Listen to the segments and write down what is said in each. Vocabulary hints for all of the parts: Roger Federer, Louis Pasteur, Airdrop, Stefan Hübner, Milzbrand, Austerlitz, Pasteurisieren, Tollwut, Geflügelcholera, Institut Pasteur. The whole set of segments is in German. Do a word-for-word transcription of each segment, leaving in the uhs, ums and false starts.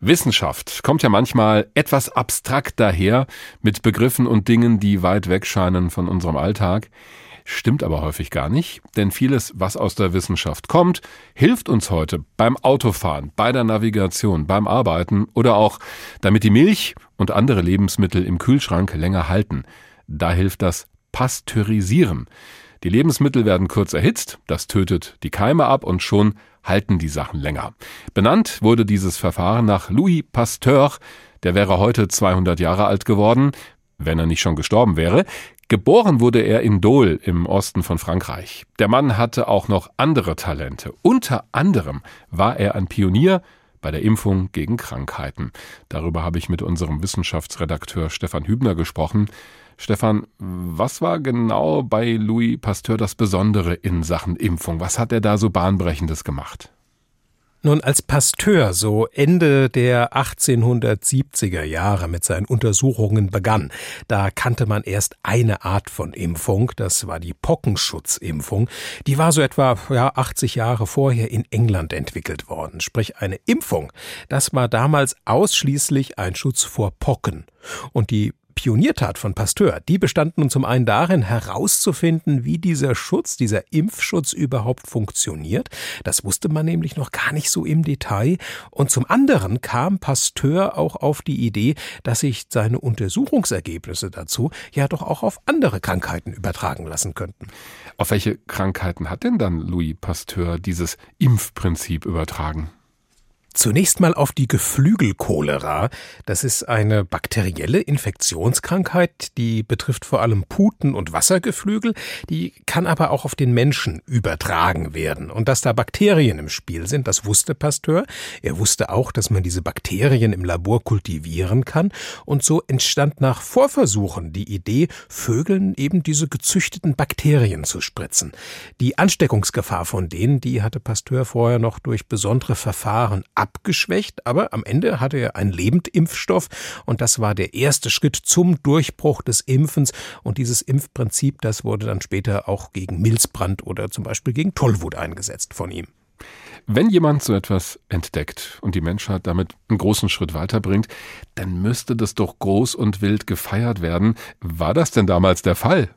Wissenschaft kommt ja manchmal etwas abstrakt daher, mit Begriffen und Dingen, die weit weg scheinen von unserem Alltag. Stimmt aber häufig gar nicht, denn vieles, was aus der Wissenschaft kommt, hilft uns heute beim Autofahren, bei der Navigation, beim Arbeiten oder auch, damit die Milch und andere Lebensmittel im Kühlschrank länger halten. Da hilft das Pasteurisieren. Die Lebensmittel werden kurz erhitzt, das tötet die Keime ab und schon halten die Sachen länger. Benannt wurde dieses Verfahren nach Louis Pasteur, der wäre heute zweihundert Jahre alt geworden, wenn er nicht schon gestorben wäre. Geboren wurde er in Dole im Osten von Frankreich. Der Mann hatte auch noch andere Talente. Unter anderem war er ein Pionier bei der Impfung gegen Krankheiten. Darüber habe ich mit unserem Wissenschaftsredakteur Stefan Hübner gesprochen. Stefan, was war genau bei Louis Pasteur das Besondere in Sachen Impfung? Was hat er da so Bahnbrechendes gemacht? Nun, als Pasteur so Ende der achtzehnhundertsiebziger Jahre mit seinen Untersuchungen begann, da kannte man erst eine Art von Impfung, das war die Pockenschutzimpfung. Die war so etwa ja, achtzig Jahre vorher in England entwickelt worden. Sprich, eine Impfung, das war damals ausschließlich ein Schutz vor Pocken. Und die Pioniertat von Pasteur, die bestand nun zum einen darin, herauszufinden, wie dieser Schutz, dieser Impfschutz überhaupt funktioniert. Das wusste man nämlich noch gar nicht so im Detail. Und zum anderen kam Pasteur auch auf die Idee, dass sich seine Untersuchungsergebnisse dazu ja doch auch auf andere Krankheiten übertragen lassen könnten. Auf welche Krankheiten hat denn dann Louis Pasteur dieses Impfprinzip übertragen? Zunächst mal auf die Geflügelcholera. Das ist eine bakterielle Infektionskrankheit, die betrifft vor allem Puten und Wassergeflügel. Die kann aber auch auf den Menschen übertragen werden. Und dass da Bakterien im Spiel sind, das wusste Pasteur. Er wusste auch, dass man diese Bakterien im Labor kultivieren kann. Und so entstand nach Vorversuchen die Idee, Vögeln eben diese gezüchteten Bakterien zu spritzen. Die Ansteckungsgefahr von denen, die hatte Pasteur vorher noch durch besondere Verfahren abgeschwächt. abgeschwächt, aber am Ende hatte er einen Lebendimpfstoff und das war der erste Schritt zum Durchbruch des Impfens und dieses Impfprinzip, das wurde dann später auch gegen Milzbrand oder zum Beispiel gegen Tollwut eingesetzt von ihm. Wenn jemand so etwas entdeckt und die Menschheit damit einen großen Schritt weiterbringt, dann müsste das doch groß und wild gefeiert werden. War das denn damals der Fall?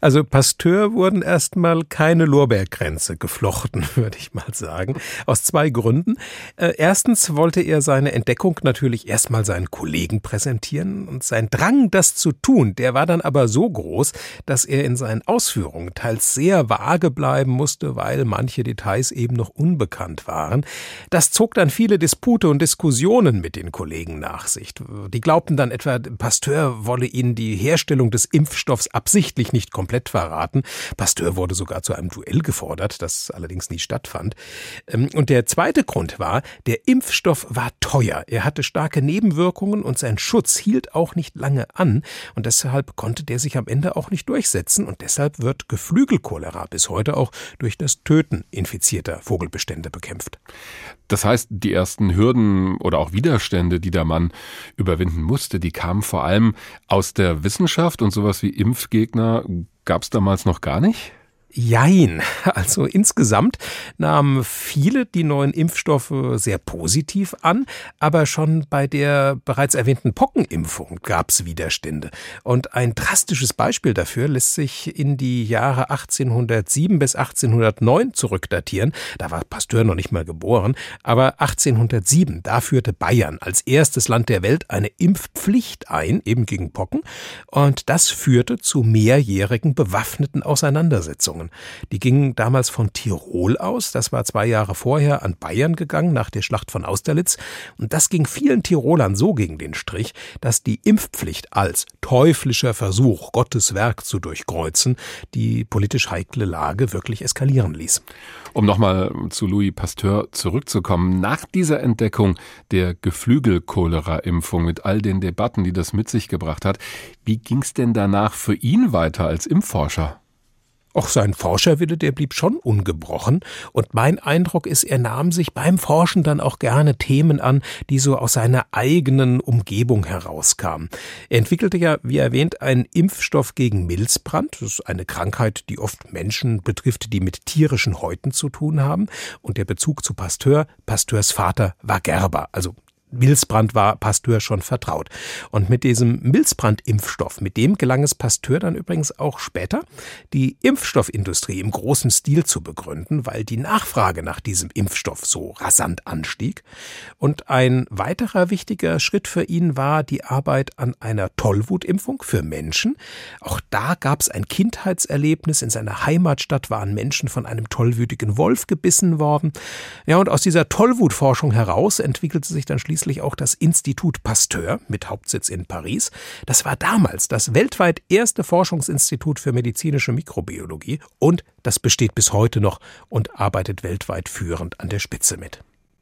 Also Pasteur wurden erstmal keine Lorbeerkränze geflochten, würde ich mal sagen, aus zwei Gründen. Erstens wollte er seine Entdeckung natürlich erstmal seinen Kollegen präsentieren und sein Drang, das zu tun, der war dann aber so groß, dass er in seinen Ausführungen teils sehr vage bleiben musste, weil manche Details eben noch unbekannt waren. Das zog dann viele Dispute und Diskussionen mit den Kollegen nach sich. Die glaubten dann etwa, Pasteur wolle ihnen die Herstellung des Impfstoffs absichtlich nicht komplett verraten. Pasteur wurde sogar zu einem Duell gefordert, das allerdings nie stattfand. Und der zweite Grund war, der Impfstoff war teuer. Er hatte starke Nebenwirkungen und sein Schutz hielt auch nicht lange an. Und deshalb konnte der sich am Ende auch nicht durchsetzen. Und deshalb wird Geflügelcholera bis heute auch durch das Töten infizierter Vogelbestände bekämpft. Das heißt, die ersten Hürden oder auch Widerstände, die der Mann überwinden musste, die kamen vor allem aus der Wissenschaft und sowas wie Impfgegner gab es damals noch gar nicht? Jein. Also insgesamt nahmen viele die neuen Impfstoffe sehr positiv an, aber schon bei der bereits erwähnten Pockenimpfung gab es Widerstände. Und ein drastisches Beispiel dafür lässt sich in die Jahre achtzehnhundertsieben bis achtzehnhundertneun zurückdatieren. Da war Pasteur noch nicht mal geboren, aber achtzehnhundertsieben, da führte Bayern als erstes Land der Welt eine Impfpflicht ein, eben gegen Pocken. Und das führte zu mehrjährigen bewaffneten Auseinandersetzungen. Die gingen damals von Tirol aus, das war zwei Jahre vorher an Bayern gegangen, nach der Schlacht von Austerlitz. Und das ging vielen Tirolern so gegen den Strich, dass die Impfpflicht als teuflischer Versuch, Gottes Werk zu durchkreuzen, die politisch heikle Lage wirklich eskalieren ließ. Um nochmal zu Louis Pasteur zurückzukommen, nach dieser Entdeckung der Geflügelcholera-Impfung mit all den Debatten, die das mit sich gebracht hat, wie ging es denn danach für ihn weiter als Impfforscher? Auch sein Forscherwille, der blieb schon ungebrochen. Und mein Eindruck ist, er nahm sich beim Forschen dann auch gerne Themen an, die so aus seiner eigenen Umgebung herauskamen. Er entwickelte ja, wie erwähnt, einen Impfstoff gegen Milzbrand. Das ist eine Krankheit, die oft Menschen betrifft, die mit tierischen Häuten zu tun haben. Und der Bezug zu Pasteur, Pasteurs Vater war Gerber, also Milzbrand war Pasteur schon vertraut. Und mit diesem Milzbrand-Impfstoff, mit dem gelang es Pasteur dann übrigens auch später, die Impfstoffindustrie im großen Stil zu begründen, weil die Nachfrage nach diesem Impfstoff so rasant anstieg. Und ein weiterer wichtiger Schritt für ihn war die Arbeit an einer Tollwutimpfung für Menschen. Auch da gab es ein Kindheitserlebnis. In seiner Heimatstadt waren Menschen von einem tollwütigen Wolf gebissen worden. Ja, und aus dieser Tollwutforschung heraus entwickelte sich dann schließlich auch das Institut Pasteur mit Hauptsitz in Paris. Das war damals das weltweit erste Forschungsinstitut für medizinische Mikrobiologie und das besteht bis heute noch und arbeitet weltweit führend an der Spitze mit.